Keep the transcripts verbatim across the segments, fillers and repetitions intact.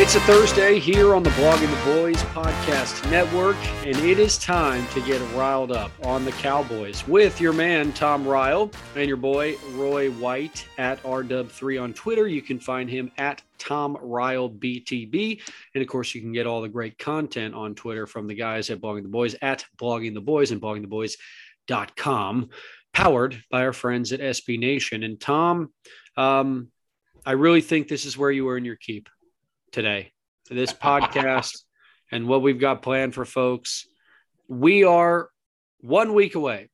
It's a Thursday here on the Blogging the Boys podcast network, and it is time to get riled up on the Cowboys with your man, Tom Ryle, and your boy, Roy White, at R W three on Twitter. You can find him at Tom Ryle B T B. And of course, you can get all the great content on Twitter from the guys at Blogging the Boys, at Blogging the Boys and blogging the boys dot com, powered by our friends at S B Nation. And Tom, um, I really think this is where you earn your keep today. This podcast and what we've got planned for folks. We are one week away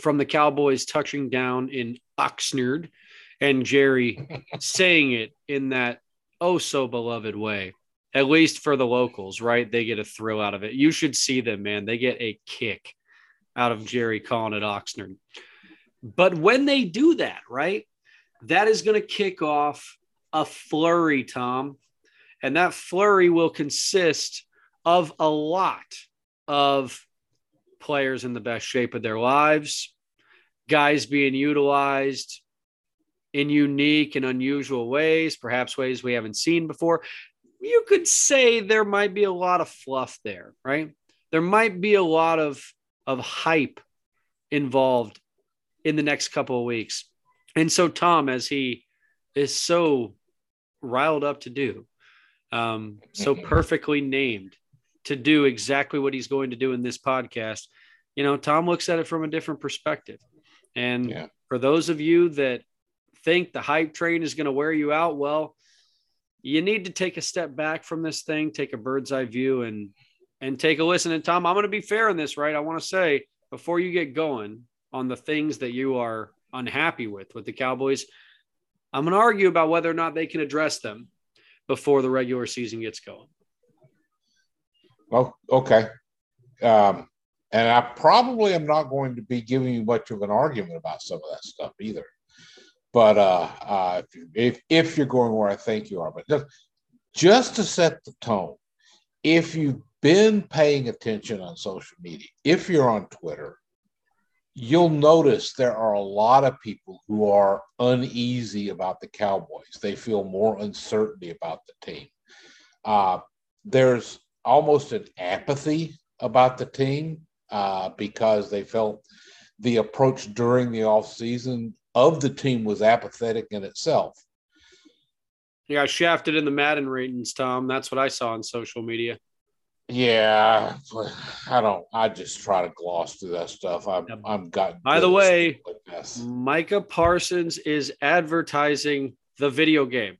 from the Cowboys touching down in Oxnard and Jerry saying it in that oh so beloved way, at least for the locals, right? They get a thrill out of it. You should see them, man. They get a kick out of Jerry calling it Oxnard. But when they do that, right, that is going to kick off a flurry, Tom. And that flurry will consist of a lot of players in the best shape of their lives, guys being utilized in unique and unusual ways, perhaps ways we haven't seen before. You could say there might be a lot of fluff there, right? There might be a lot of, of hype involved in the next couple of weeks. And so Tom, as he is so riled up to do, Um, so perfectly named to do exactly what he's going to do in this podcast. You know, Tom looks at it from a different perspective. And yeah. For those of you that think the hype train is going to wear you out, well, you need to take a step back from this thing, take a bird's eye view and, and take a listen. And Tom, I'm going to be fair in this, right? I want to say before you get going on the things that you are unhappy with, with the Cowboys, I'm going to argue about whether or not they can address them before the regular season gets going. Oh, okay. Um, and I probably am not going to be giving you much of an argument about some of that stuff either. But uh, uh, if, if you're going where I think you are, but just, just to set the tone, if you've been paying attention on social media, if you're on Twitter, you'll notice there are a lot of people who are uneasy about the Cowboys. They feel more uncertainty about the team. Uh, there's almost an apathy about the team uh, because they felt the approach during the offseason of the team was apathetic in itself. Yeah, I shafted in the Madden ratings, Tom. That's what I saw on social media. Yeah, I don't. I just try to gloss through that stuff. I'm, yep. I'm gotten. By the way, like Micah Parsons is advertising the video game.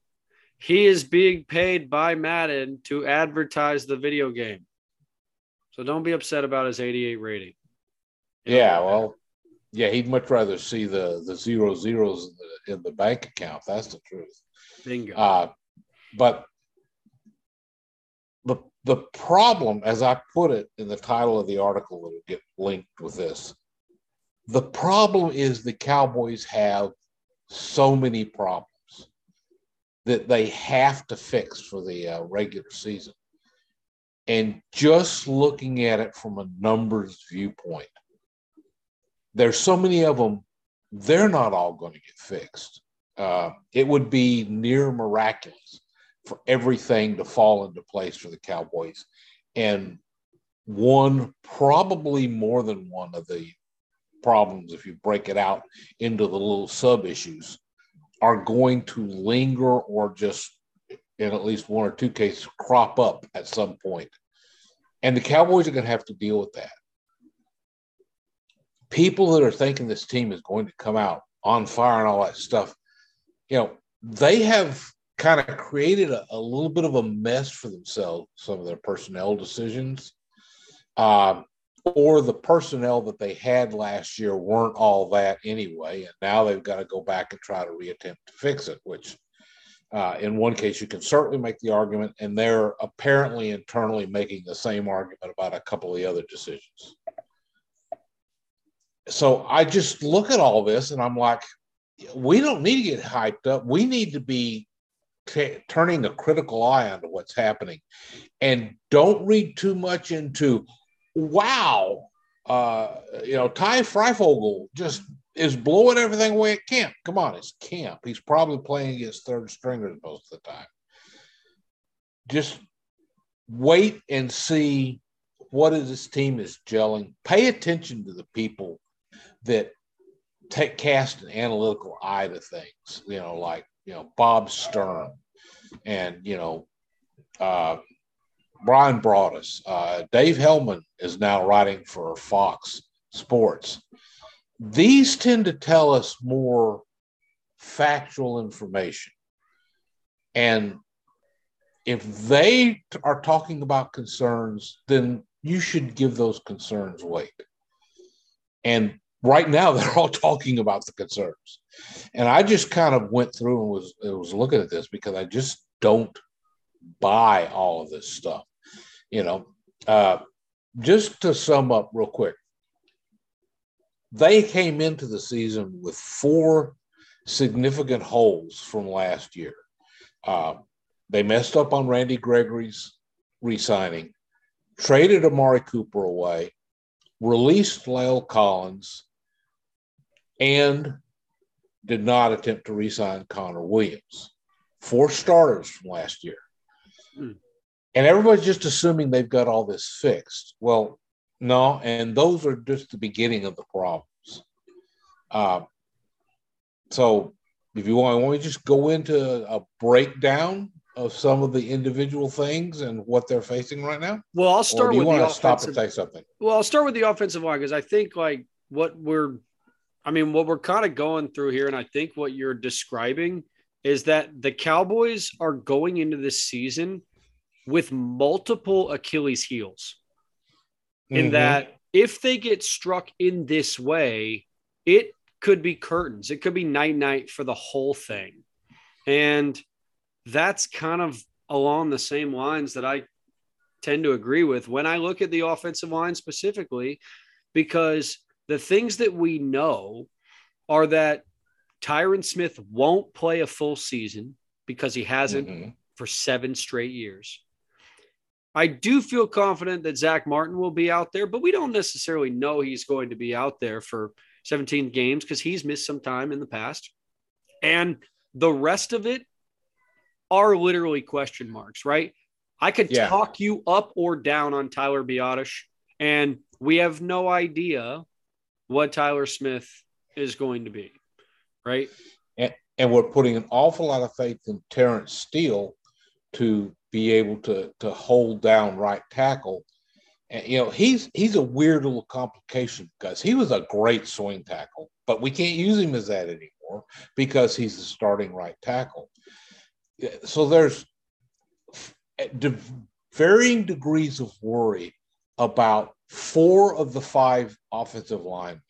He is being paid by Madden to advertise the video game. So don't be upset about his eighty-eight rating. You yeah, well, matter. yeah, he'd much rather see the the zero zeros in the, in the bank account. That's the truth. Bingo. Uh, but. The, the problem, as I put it in the title of the article that will get linked with this, the problem is the Cowboys have so many problems that they have to fix for the uh, regular season. And just looking at it from a numbers viewpoint, there's so many of them, they're not all going to get fixed. Uh, it would be near miraculous for everything to fall into place for the Cowboys. And one, probably more than one of the problems, if you break it out into the little sub-issues, are going to linger or just, in at least one or two cases, crop up at some point. And the Cowboys are going to have to deal with that. People that are thinking this team is going to come out on fire and all that stuff, you know, they have kind of created a, a little bit of a mess for themselves, some of their personnel decisions, um, or the personnel that they had last year weren't all that anyway, and now they've got to go back and try to reattempt to fix it, which uh, in one case you can certainly make the argument, and they're apparently internally making the same argument about a couple of the other decisions. So I just look at all this, and I'm like, we don't need to get hyped up. We need to be T- turning a critical eye onto what's happening, and don't read too much into wow uh you know Ty Freifogel just is blowing everything away at camp. Come on, it's camp. He's probably playing against third stringers most of the time. just wait and see what is this team is gelling. Pay attention to the people that take cast an analytical eye to things, you know, like, you know, Bob Stern and, you know, uh, Brian Broaddus. Uh, Dave Hellman is now writing for Fox Sports. These tend to tell us more factual information. And if they are talking about concerns, then you should give those concerns weight. And right now, they're all talking about the concerns. And I just kind of went through and was, was looking at this because I just don't buy all of this stuff. You know, uh, just to sum up real quick, they came into the season with four significant holes from last year. Uh, they messed up on Randy Gregory's re-signing, traded Amari Cooper away, released Lael Collins, and did not attempt to re-sign Connor Williams. Four starters from last year. Hmm. And everybody's just assuming they've got all this fixed. Well, no, and those are just the beginning of the problems. Uh, so if you want, want to just go into a breakdown of some of the individual things and what they're facing right now? Well, I'll start with the offensive. Well, I'll start with the offensive line because I think like what we're, I mean, what we're kind of going through here, and I think what you're describing is that the Cowboys are going into this season with multiple Achilles heels. In mm-hmm. that if they get struck in this way, it could be curtains. It could be night-night for the whole thing. And that's kind of along the same lines that I tend to agree with when I look at the offensive line specifically, because the things that we know are that Tyron Smith won't play a full season because he hasn't mm-hmm. for seven straight years. I do feel confident that Zach Martin will be out there, but we don't necessarily know he's going to be out there for seventeen games because he's missed some time in the past. And the rest of it are literally question marks, right? I could yeah. talk you up or down on Tyler Biotish, and we have no idea what Tyler Smith is going to be, right? And, and we're putting an awful lot of faith in Terrence Steele to be able to, to hold down right tackle. And, you know, he's he's a weird little complication because he was a great swing tackle, but we can't use him as that anymore because he's the starting right tackle. So there's de- varying degrees of worry about four of the five offensive linemen.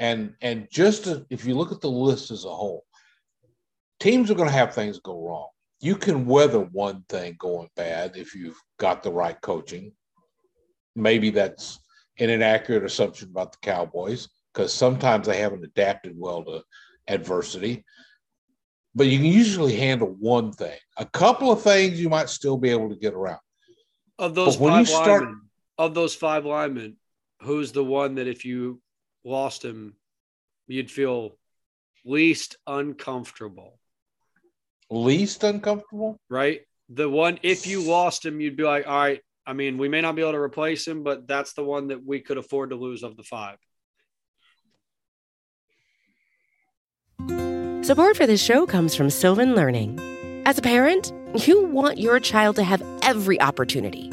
And, and just to, if you look at the list as a whole, teams are going to have things go wrong. You can weather one thing going bad if you've got the right coaching. Maybe that's an inaccurate assumption about the Cowboys because sometimes they haven't adapted well to adversity. But you can usually handle one thing. A couple of things you might still be able to get around. Of those, when five, you start, linemen, of those five linemen, who's the one that if you lost him, you'd feel least uncomfortable? Least uncomfortable? Right? The one, if you lost him, you'd be like, all right, I mean, we may not be able to replace him, but that's the one that we could afford to lose of the five. Support for this show comes from Sylvan Learning. As a parent, you want your child to have every opportunity,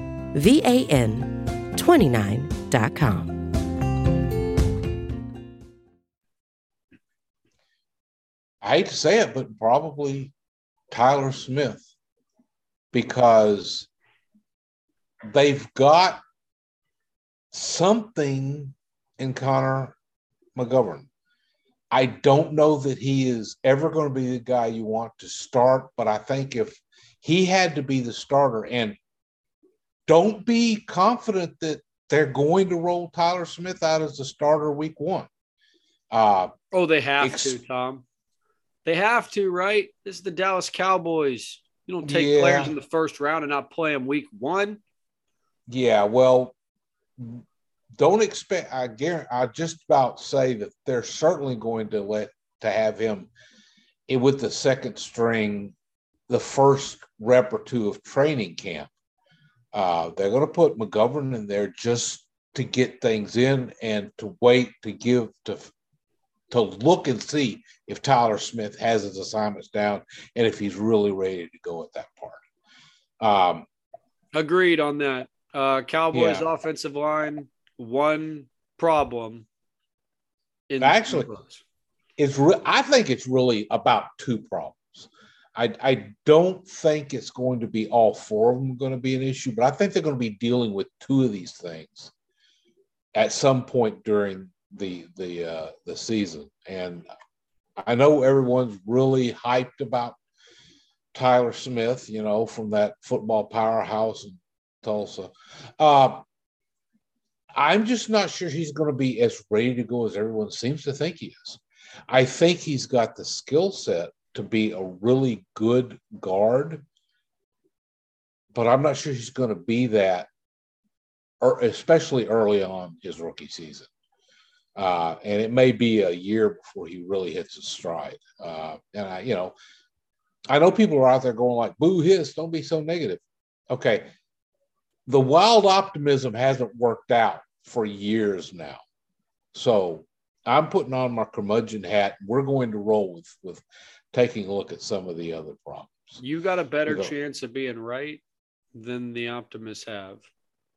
V A N twenty-nine dot com. I hate to say it, but probably Tyler Smith, because they've got something in Connor McGovern. I don't know that he is ever going to be the guy you want to start, but I think if he had to be the starter, and don't be confident that they're going to roll Tyler Smith out as the starter week one. Uh, oh, they have ex- to, Tom. They have to, right? This is the Dallas Cowboys. You don't take yeah. players in the first round and not play them week one. Yeah, well, don't expect – I guarantee, I just about say that they're certainly going to let – to have him with the second string the first rep or two of training camp. Uh, they're going to put McGovern in there just to get things in and to wait to give – to. to look and see if Tyler Smith has his assignments down and if he's really ready to go at that part. Um, Agreed on that. Uh, Cowboys yeah. offensive line, one problem. In Actually, it's re- I think it's really about two problems. I, I don't think it's going to be all four of them going to be an issue, but I think they're going to be dealing with two of these things at some point during the the uh the season. And I know everyone's really hyped about Tyler Smith, you know, from that football powerhouse in Tulsa. Uh, I'm just not sure he's going to be as ready to go as everyone seems to think he is. I think he's got the skill set to be a really good guard, but I'm not sure he's going to be that, or especially early on his rookie season. Uh, and it may be a year before he really hits his stride. Uh, and I, you know, I know people are out there going like, boo hiss, don't be so negative. Okay. The wild optimism hasn't worked out for years now. So I'm putting on my curmudgeon hat. We're going to roll with, with taking a look at some of the other problems. You got a better you know. chance of being right than the optimists have.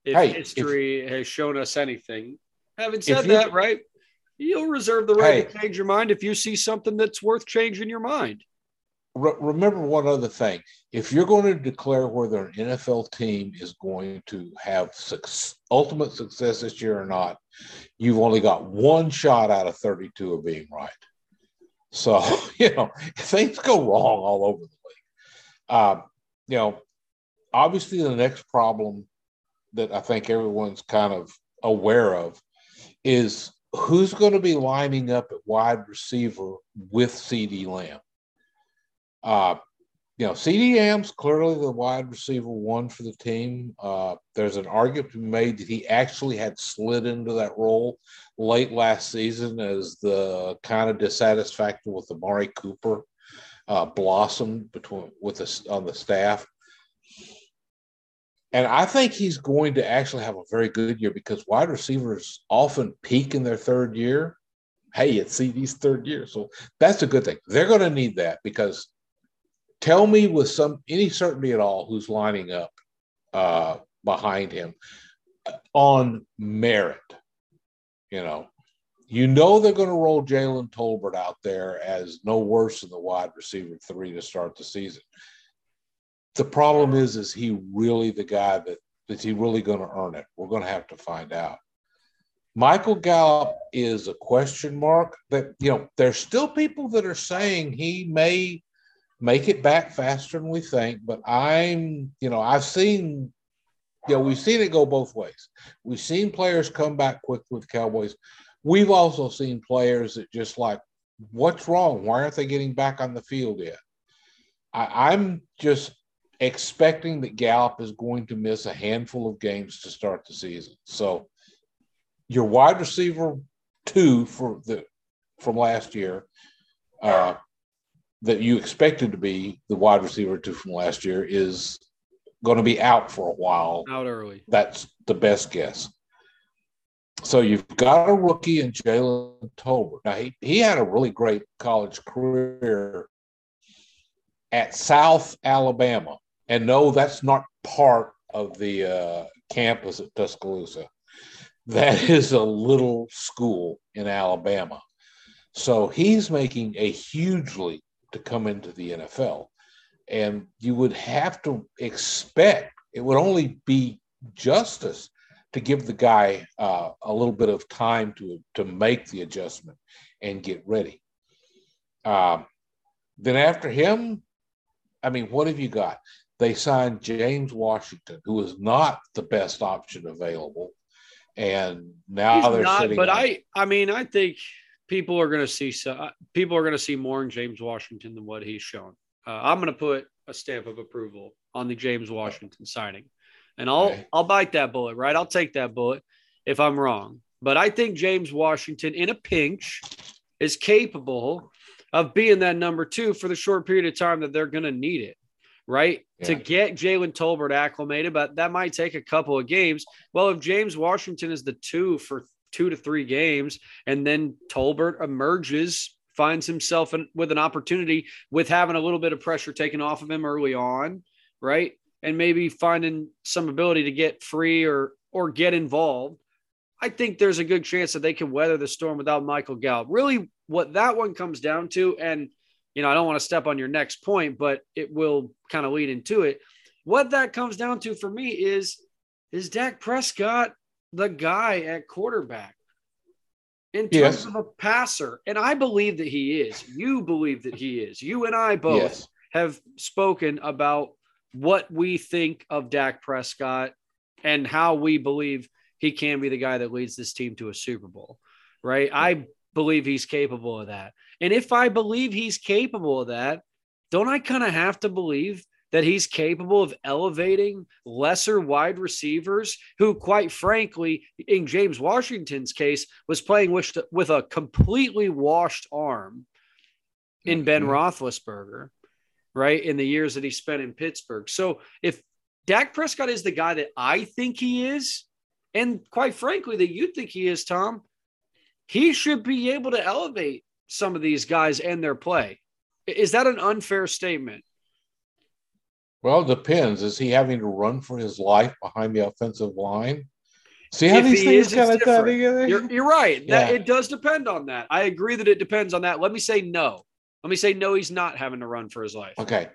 If hey, history if, has shown us anything. Having said that, right, you'll reserve the right hey, to change your mind if you see something that's worth changing your mind. Re- remember one other thing. If you're going to declare whether an N F L team is going to have su- ultimate success this year or not, you've only got one shot out of thirty-two of being right. So, you know, things go wrong all over the league. Uh, you know, obviously the next problem that I think everyone's kind of aware of is who's going to be lining up at wide receiver with CeeDee Lamb. Uh, you know, CeeDee Lamb's clearly the wide receiver one for the team. Uh, there's an argument to be made that he actually had slid into that role late last season as the kind of dissatisfaction with Amari Cooper uh, blossomed between with us on the staff. And I think he's going to actually have a very good year because wide receivers often peak in their third year. Hey, it's CeeDee's third year. So that's a good thing. They're going to need that because tell me with some any certainty at all who's lining up uh, behind him on merit. You know, you know they're going to roll Jalen Tolbert out there as no worse than the wide receiver three to start the season. The problem is, is he really the guy that is he really going to earn it? We're going to have to find out. Michael Gallup is a question mark that, you know, there's still people that are saying he may make it back faster than we think, but I'm, you know, I've seen, you know, we've seen it go both ways. We've seen players come back quick with Cowboys. We've also seen players that just like, what's wrong? Why aren't they getting back on the field yet? I, I'm just, expecting that Gallup is going to miss a handful of games to start the season. So your wide receiver two for the, from last year uh, that you expected to be the wide receiver two from last year is going to be out for a while. Out early. That's the best guess. So you've got a rookie in Jalen Tolbert. Now, he, he had a really great college career at South Alabama. And no, that's not part of the uh, campus at Tuscaloosa. That is a little school in Alabama. So he's making a huge leap to come into the N F L. And you would have to expect, it would only be justice to give the guy uh, a little bit of time to, to make the adjustment and get ready. Um, then after him, I mean, what have you got? They signed James Washington, who is not the best option available. And now He's they're not, sitting. But I, I mean, I think people are going to see people are going to see more in James Washington than what he's shown. Uh, I'm going to put a stamp of approval on the James Washington signing, and I'll okay. I'll bite that bullet, right? I'll take that bullet if I'm wrong. But I think James Washington, in a pinch, is capable of being that number two for the short period of time that they're going to need it. Right. Yeah. To get Jalen Tolbert acclimated, but that might take a couple of games. Well, if James Washington is the two for two to three games, and then Tolbert emerges, finds himself in, with an opportunity with having a little bit of pressure taken off of him early on. Right. And maybe finding some ability to get free or, or get involved. I think there's a good chance that they can weather the storm without Michael Gallup. Really what that one comes down to. And you know, I don't want to step on your next point, but it will kind of lead into it. What that comes down to for me is, is Dak Prescott the guy at quarterback in terms yes. of a passer? And I believe that he is. You believe that he is. You and I both yes. have spoken about what we think of Dak Prescott and how we believe he can be the guy that leads this team to a Super Bowl, right? Yeah. I believe he's capable of that. And if I believe he's capable of that, don't I kind of have to believe that he's capable of elevating lesser wide receivers who, quite frankly, in James Washington's case, was playing with, with a completely washed arm in mm-hmm. Ben Roethlisberger, right, in the years that he spent in Pittsburgh. So if Dak Prescott is the guy that I think he is, and quite frankly that you think he is, Tom, he should be able to elevate some of these guys and their play. Is that an unfair statement? Well, it depends. Is he having to run for his life behind the offensive line? See how if these things kind of tie together? You're, you're right. That, yeah. It does depend on that. I agree that it depends on that. Let me say no. Let me say no, he's not having to run for his life. Okay.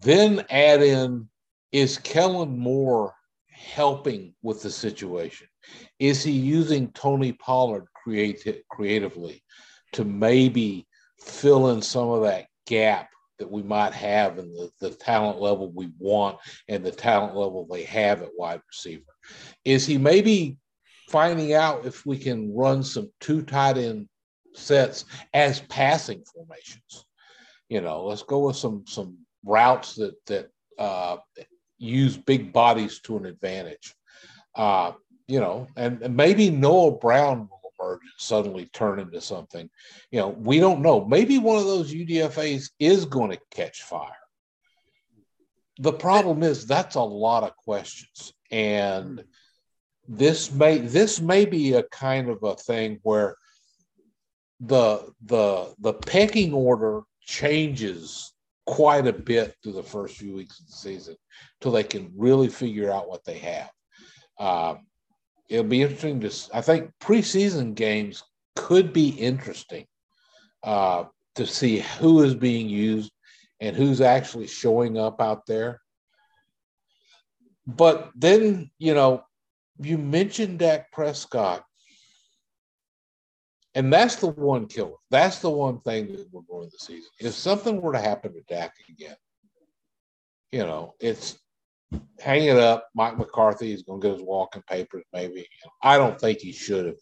Then add in, is Kellen Moore helping with the situation? Is he using Tony Pollard creative, creatively? To maybe fill in some of that gap that we might have in the, the talent level we want and the talent level they have at wide receiver. Is he maybe finding out if we can run some two tight end sets as passing formations? You know, let's go with some some routes that, that uh, use big bodies to an advantage. Uh, you know, and, and maybe Noah Brown suddenly turn into something. You know, we don't know. Maybe one of those U D F As is going to catch fire. The problem is that's a lot of questions. And this may this may be a kind of a thing where the the the pecking order changes quite a bit through the first few weeks of the season till they can really figure out what they have. Um It'll be interesting to, I think preseason games could be interesting uh, to see who is being used and who's actually showing up out there. But then, you know, you mentioned Dak Prescott, and that's the one killer. That's the one thing that we're going to season. If something were to happen to Dak again, you know, it's, hang it up. Mike McCarthy is going to get his walking papers, maybe. I don't think he should if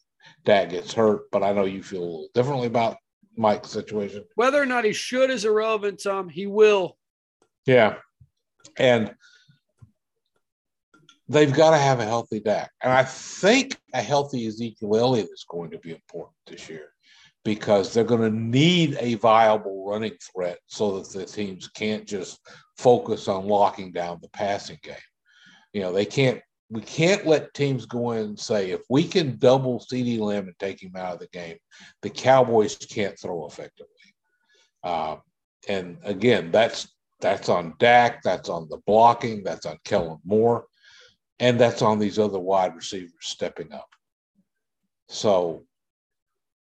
Dak gets hurt, but I know you feel a little differently about Mike's situation. Whether or not he should is irrelevant, Tom. He will. Yeah. And they've got to have a healthy Dak. And I think a healthy Ezekiel Elliott is going to be important this year because they're going to need a viable running threat so that the teams can't just focus on locking down the passing game. You know, they can't, we can't let teams go in and say, if we can double CeeDee Lamb and take him out of the game, the Cowboys can't throw effectively. Uh, and again, that's, that's on Dak, that's on the blocking, that's on Kellen Moore. And that's on these other wide receivers stepping up. So,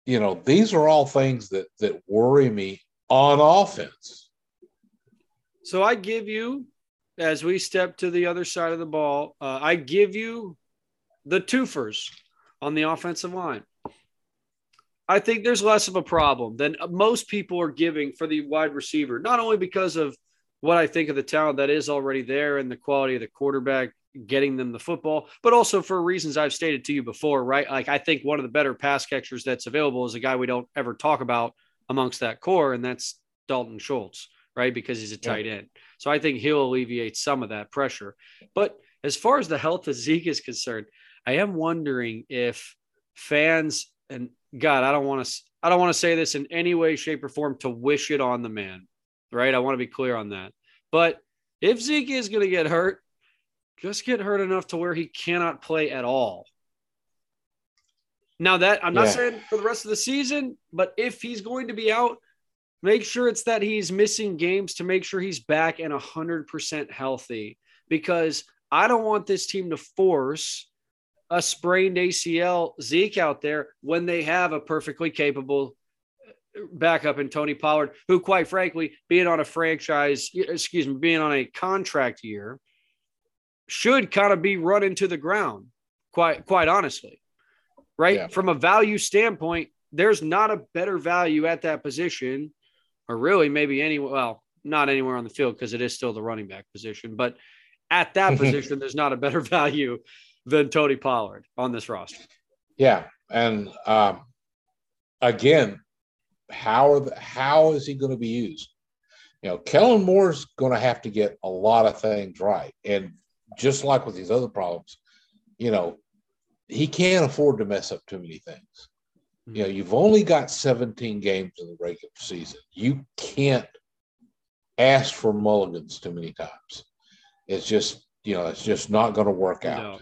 you know, these are all things that that worry me on offense. So I give you, as we step to the other side of the ball, uh, I give you the twofers on the offensive line. I think there's less of a problem than most people are giving for the wide receiver, not only because of what I think of the talent that is already there and the quality of the quarterback getting them the football, but also for reasons I've stated to you before, right? Like, I think one of the better pass catchers that's available is a guy we don't ever talk about amongst that core, and that's Dalton Schultz, right? Because he's a tight yeah. end. So I think he'll alleviate some of that pressure. But as far as the health of Zeke is concerned, I am wondering if fans, and God, I don't want to, I don't want to say this in any way, shape, or form to wish it on the man, right? I want to be clear on that. But if Zeke is going to get hurt, just get hurt enough to where he cannot play at all. Now that I'm not yeah. saying for the rest of the season, but if he's going to be out, make sure it's that he's missing games to make sure he's back and a hundred percent healthy, because I don't want this team to force a sprained A C L Zeke out there when they have a perfectly capable backup in Tony Pollard, who, quite frankly, being on a franchise, excuse me, being on a contract year, should kind of be run into the ground, quite, quite honestly, right? Yeah. From a value standpoint, there's not a better value at that position, or really maybe any, well, not anywhere on the field because it is still the running back position, but at that position, there's not a better value than Tony Pollard on this roster. Yeah. And um, again, how are the, how is he going to be used? You know, Kellen Moore's going to have to get a lot of things right. And just like with these other problems, you know, he can't afford to mess up too many things. Mm-hmm. You know, you've only got seventeen games in the regular season. You can't ask for mulligans too many times. It's just, you know, it's just not going to work out. No.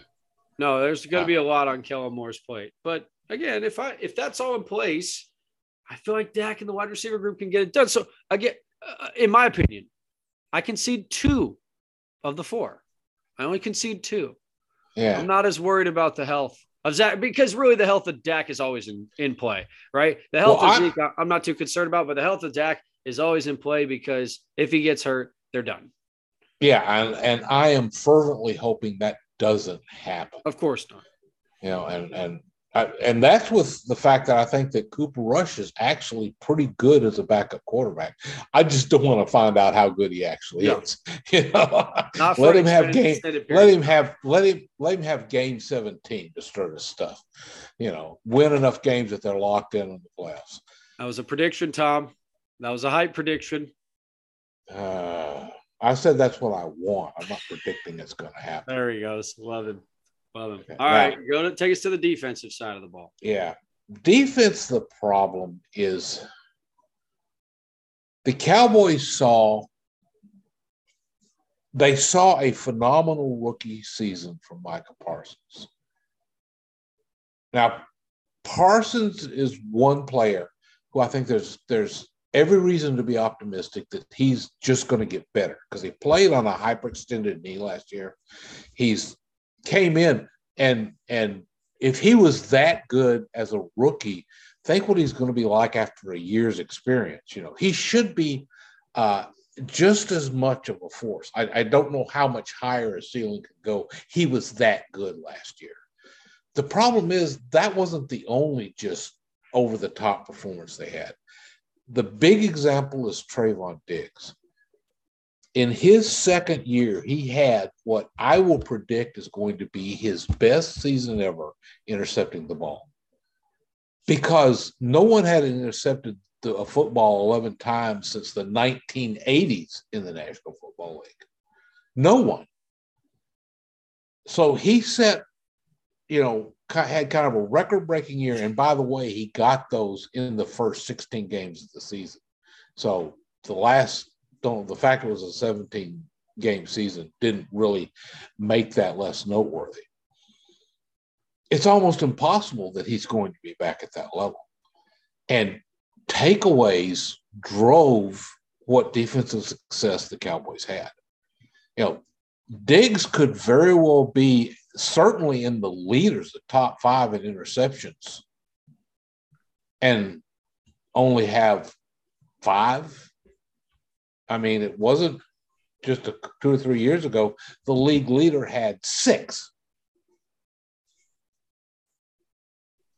No, there's going to be a lot on Kellen Moore's plate. But again, if I if that's all in place, I feel like Dak and the wide receiver group can get it done. So again, uh, in my opinion, I concede two of the four. I only concede two. Yeah, I'm not as worried about the health of Zach, because really the health of Dak is always in, in play, right? The health well, of Zeke, I, I'm not too concerned about, but the health of Dak is always in play because if he gets hurt, they're done. Yeah, and, and I am fervently hoping that doesn't happen. Of course not. You know, and and and that's with the fact that I think that Cooper Rush is actually pretty good as a backup quarterback. I just don't want to find out how good he actually yeah. is. You know, let him have game. Let him have let him let him have game seventeen to start his stuff. You know, win enough games that they're locked in on the playoffs. That was a prediction, Tom. That was a hype prediction. Uh, I said that's what I want. I'm not predicting it's going to happen. There he goes. Love him. Love him. Okay. All now, right. Go to take us to the defensive side of the ball. Yeah. Defense, the problem is the Cowboys saw they saw a phenomenal rookie season from Micah Parsons. Now, Parsons is one player who I think there's there's every reason to be optimistic that he's just going to get better, because he played on a hyperextended knee last year. He's came in, and and if he was that good as a rookie, think what he's going to be like after a year's experience. You know, he should be uh, just as much of a force. I, I don't know how much higher a ceiling could go. He was that good last year. The problem is that wasn't the only just over-the-top performance they had. The big example is Trayvon Diggs. In his second year, he had what I will predict is going to be his best season ever intercepting the ball, because no one had intercepted the, a football eleven times since the nineteen eighties in the National Football League. No one. So he set, you know, had kind of a record-breaking year. And by the way, he got those in the first sixteen games of the season. So the last, don't, the fact it was a seventeen-game season didn't really make that less noteworthy. It's almost impossible that he's going to be back at that level. And takeaways drove what defensive success the Cowboys had. You know, Diggs could very well be certainly in the leaders, the top five in interceptions, and only have five. I mean, it wasn't just a, two or three years ago, the league leader had six.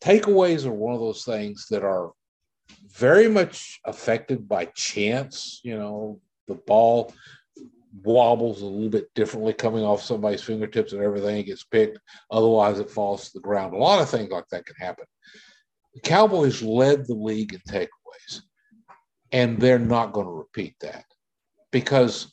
Takeaways are one of those things that are very much affected by chance. You know, the ball wobbles a little bit differently coming off somebody's fingertips and everything gets picked. Otherwise, it falls to the ground. A lot of things like that can happen. The Cowboys led the league in takeaways, and they're not going to repeat that because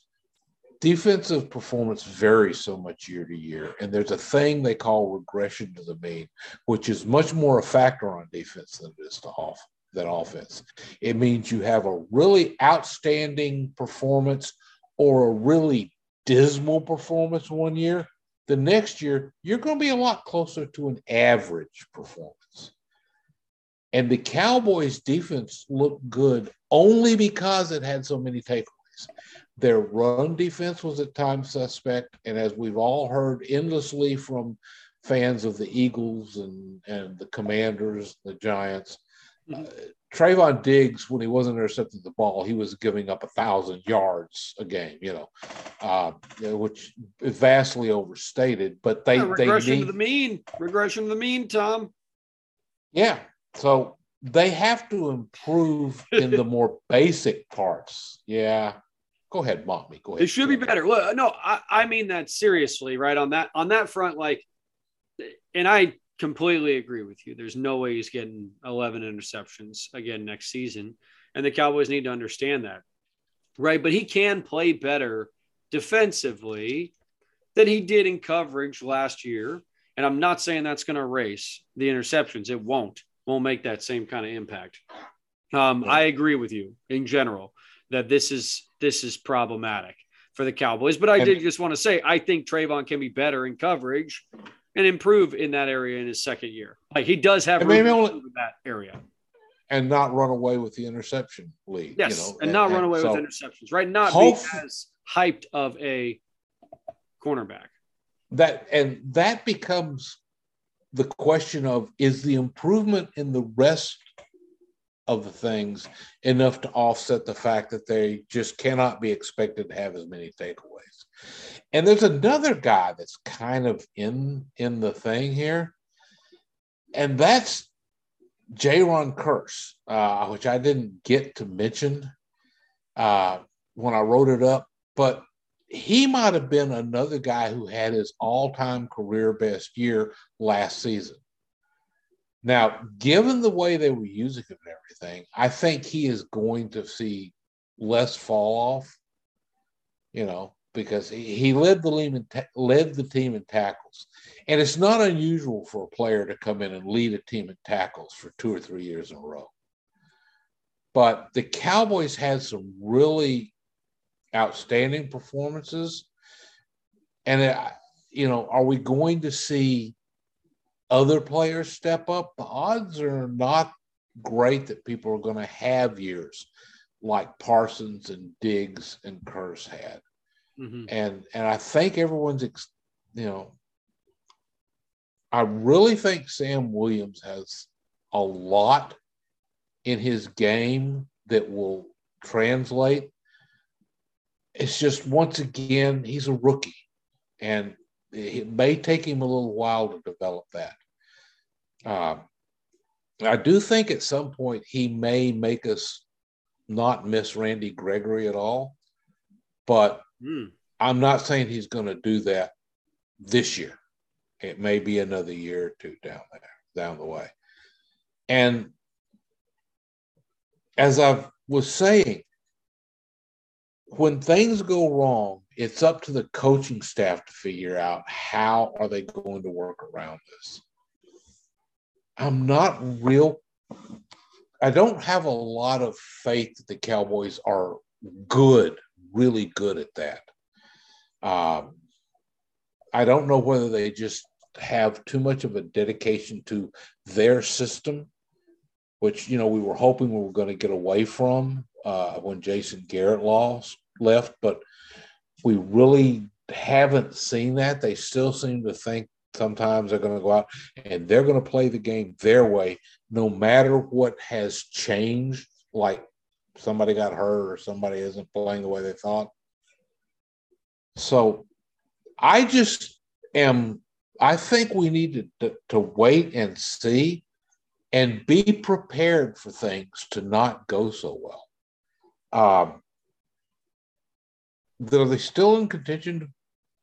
defensive performance varies so much year to year, and there's a thing they call regression to the mean, which is much more a factor on defense than it is to off, than offense. It means you have a really outstanding performance or a really dismal performance one year. The next year, you're going to be a lot closer to an average performance. And the Cowboys' defense looked good only because it had so many takeaways. Their run defense was at times suspect, and as we've all heard endlessly from fans of the Eagles and, and the Commanders, the Giants, uh, Trayvon Diggs, when he wasn't intercepting the ball, he was giving up a thousand yards a game, you know, uh, which is vastly overstated. But they, yeah, regression they need, to the mean, regression to the mean, Tom. Yeah, so they have to improve in the more basic parts. Yeah. Go ahead, mock me. Go ahead. It should be better. Look, no, I, I mean that seriously, right? On that on that front, like, and I completely agree with you. There's no way he's getting eleven interceptions again next season, and the Cowboys need to understand that, right? But he can play better defensively than he did in coverage last year, and I'm not saying that's going to erase the interceptions. It won't. Won't make that same kind of impact. Um, yeah. I agree with you in general that this is – this is problematic for the Cowboys. But I did just want to say, I think Trayvon can be better in coverage and improve in that area in his second year. Like, he does have room to improve in that area. And not run away with the interception lead. Yes, you know? and, and not and, run away so with interceptions, right? Not be as hyped of a cornerback. That And that becomes the question of, is the improvement in the rest of the things enough to offset the fact that they just cannot be expected to have as many takeaways? And there's another guy that's kind of in in the thing here, and that's Jaron Curse, uh, which I didn't get to mention uh, when I wrote it up, but he might have been another guy who had his all-time career best year last season. Now, given the way they were using him and everything, I think he is going to see less fall off, you know, because he, he led the team in ta- led the team in tackles. And it's not unusual for a player to come in and lead a team in tackles for two or three years in a row. But the Cowboys had some really outstanding performances. And, it, you know, are we going to see other players step up? The odds are not great that people are going to have years like Parsons and Diggs and Curse had. Mm-hmm. And and I think everyone's, ex- you know, I really think Sam Williams has a lot in his game that will translate. It's just, once again, he's a rookie, and it may take him a little while to develop that. Uh, I do think at some point he may make us not miss Randy Gregory at all, but mm. I'm not saying he's going to do that this year. It may be another year or two down there, down the way. And as I was saying, when things go wrong, it's up to the coaching staff to figure out how are they going to work around this. I'm not real – I don't have a lot of faith that the Cowboys are good, really good at that. Um, I don't know whether they just have too much of a dedication to their system, which, you know, we were hoping we were going to get away from uh, when Jason Garrett lost, left, but – we really haven't seen that. They still seem to think Sometimes they're going to go out and they're going to play the game their way, no matter what has changed, like somebody got hurt or somebody isn't playing the way they thought. So I just am – I think we need to, to, to wait and see and be prepared for things to not go so well. Um, are they still in contention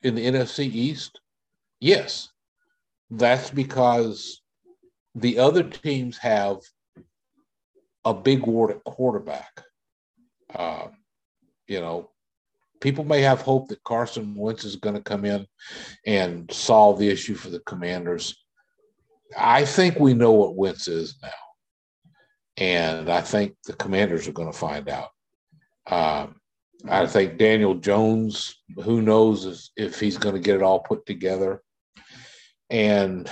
in the N F C East? Yes. That's because the other teams have a big war at quarterback. Uh, you know, people may have hope that Carson Wentz is going to come in and solve the issue for the Commanders. I think we know what Wentz is now. And I think the Commanders are going to find out. Um, I think Daniel Jones, who knows if he's going to get it all put together. And,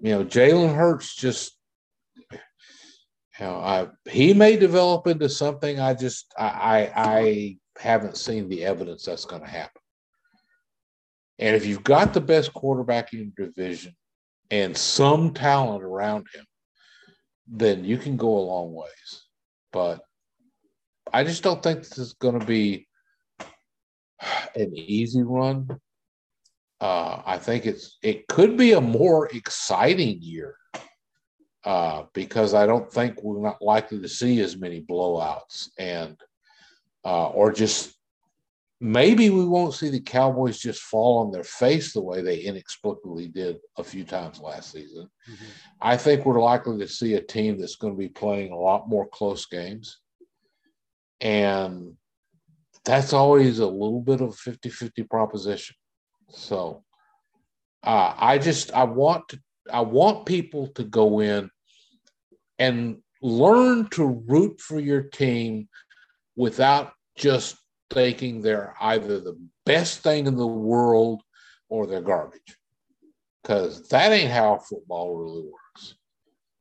you know, Jalen Hurts just, you know, I, he may develop into something. I just, I, I, I haven't seen the evidence that's going to happen. And if you've got the best quarterback in your division and some talent around him, then you can go a long ways. But I just don't think this is going to be an easy run. Uh, I think it's it could be a more exciting year uh, because I don't think we're not likely to see as many blowouts and uh, or just maybe we won't see the Cowboys just fall on their face the way they inexplicably did a few times last season. Mm-hmm. I think we're likely to see a team that's going to be playing a lot more close games, and that's always a little bit of a fifty-fifty proposition. So uh, I just I want to, I want people to go in and learn to root for your team without just thinking they're either the best thing in the world or they're garbage, because that ain't how football really works.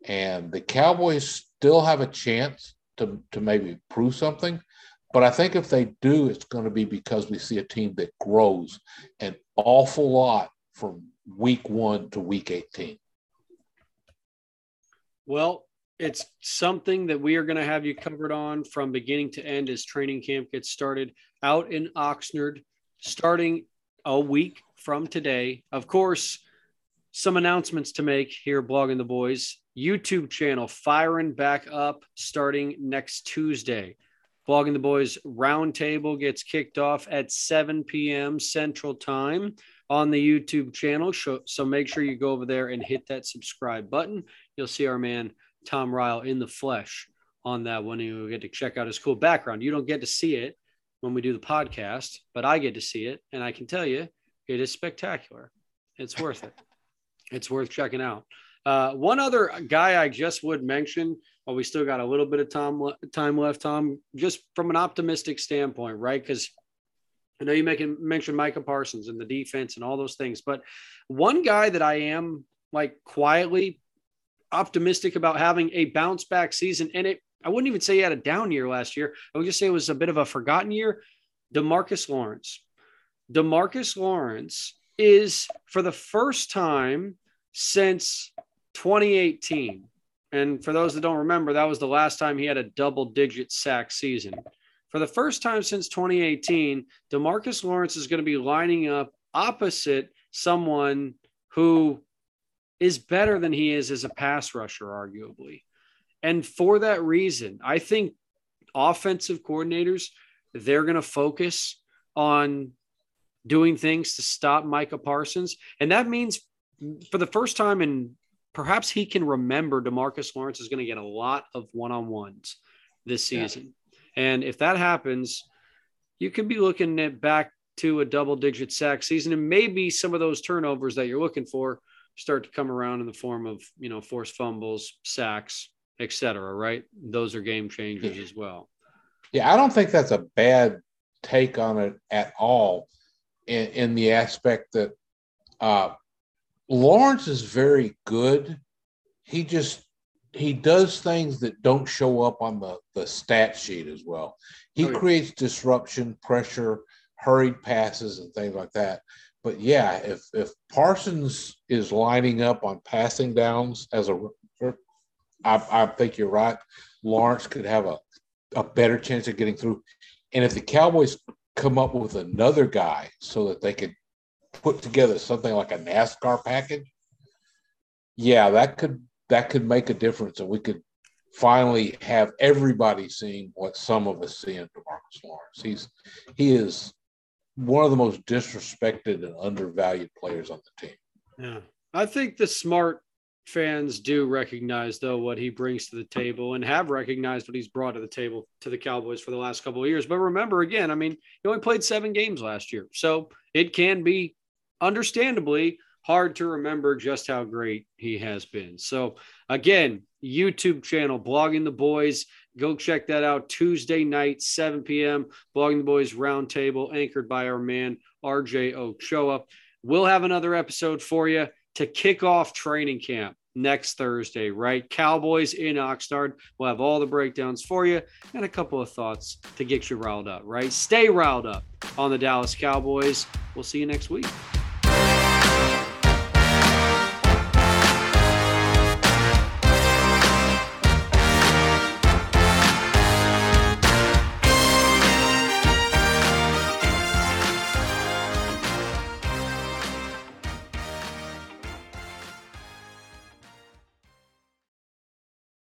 And the Cowboys still have a chance to, to maybe prove something. But I think if they do, it's going to be because we see a team that grows an awful lot from week one to week eighteen. Well, it's something that we are going to have you covered on from beginning to end as training camp gets started out in Oxnard, starting a week from today. Of course, some announcements to make here, Blogging the Boys. YouTube channel firing back up starting next Tuesday. Blogging the Boys Roundtable gets kicked off at seven p.m. Central Time on the YouTube channel. So make sure you go over there and hit that subscribe button. You'll see our man Tom Ryle in the flesh on that one. You'll get to check out his cool background. You don't get to see it when we do the podcast, but I get to see it. And I can tell you, it is spectacular. It's worth it. It's worth checking out. Uh, one other guy I just would mention, well, we still got a little bit of time, time left, Tom, just from an optimistic standpoint, right? Because I know you make, mentioned Micah Parsons and the defense and all those things, but one guy that I am like quietly optimistic about having a bounce back season, and it I wouldn't even say he had a down year last year. I would just say it was a bit of a forgotten year, DeMarcus Lawrence. DeMarcus Lawrence is, for the first time since twenty eighteen, and for those that don't remember, that was the last time he had a double-digit sack season. For the first time since twenty eighteen, DeMarcus Lawrence is going to be lining up opposite someone who is better than he is as a pass rusher, arguably. And for that reason, I think offensive coordinators, they're going to focus on doing things to stop Micah Parsons. And that means for the first time in perhaps he can remember, DeMarcus Lawrence is going to get a lot of one-on-ones this season. Yeah. And if that happens, you could be looking at back to a double-digit sack season, and maybe some of those turnovers that you're looking for start to come around in the form of, you know, forced fumbles, sacks, et cetera, right? Those are game changers yeah. as well. Yeah, I don't think that's a bad take on it at all in, in the aspect that uh, – Lawrence is very good. He just, he does things that don't show up on the, the stat sheet as well. He oh, yeah. creates disruption, pressure, hurried passes, and things like that But yeah, if if Parsons is lining up on passing downs as a, I, I think you're right. Lawrence could have a, a better chance of getting through. And if the Cowboys come up with another guy so that they could put together something like a NASCAR package, yeah, that could that could make a difference, and we could finally have everybody seeing what some of us see in DeMarcus Lawrence. He's he is one of the most disrespected and undervalued players on the team. Yeah, I think the smart fans do recognize, though, what he brings to the table and have recognized what he's brought to the table to the Cowboys for the last couple of years. But remember, again, I mean, he only played seven games last year. So it can be understandably hard to remember just how great he has been. So, again, YouTube channel, Blogging the Boys. Go check that out Tuesday night, seven p.m., Blogging the Boys Roundtable, anchored by our man, R J Ochoa. We'll have another episode for you to kick off training camp next Thursday, right? Cowboys in Oxnard. We'll have all the breakdowns for you and a couple of thoughts to get you riled up, right? Stay riled up on the Dallas Cowboys. We'll see you next week.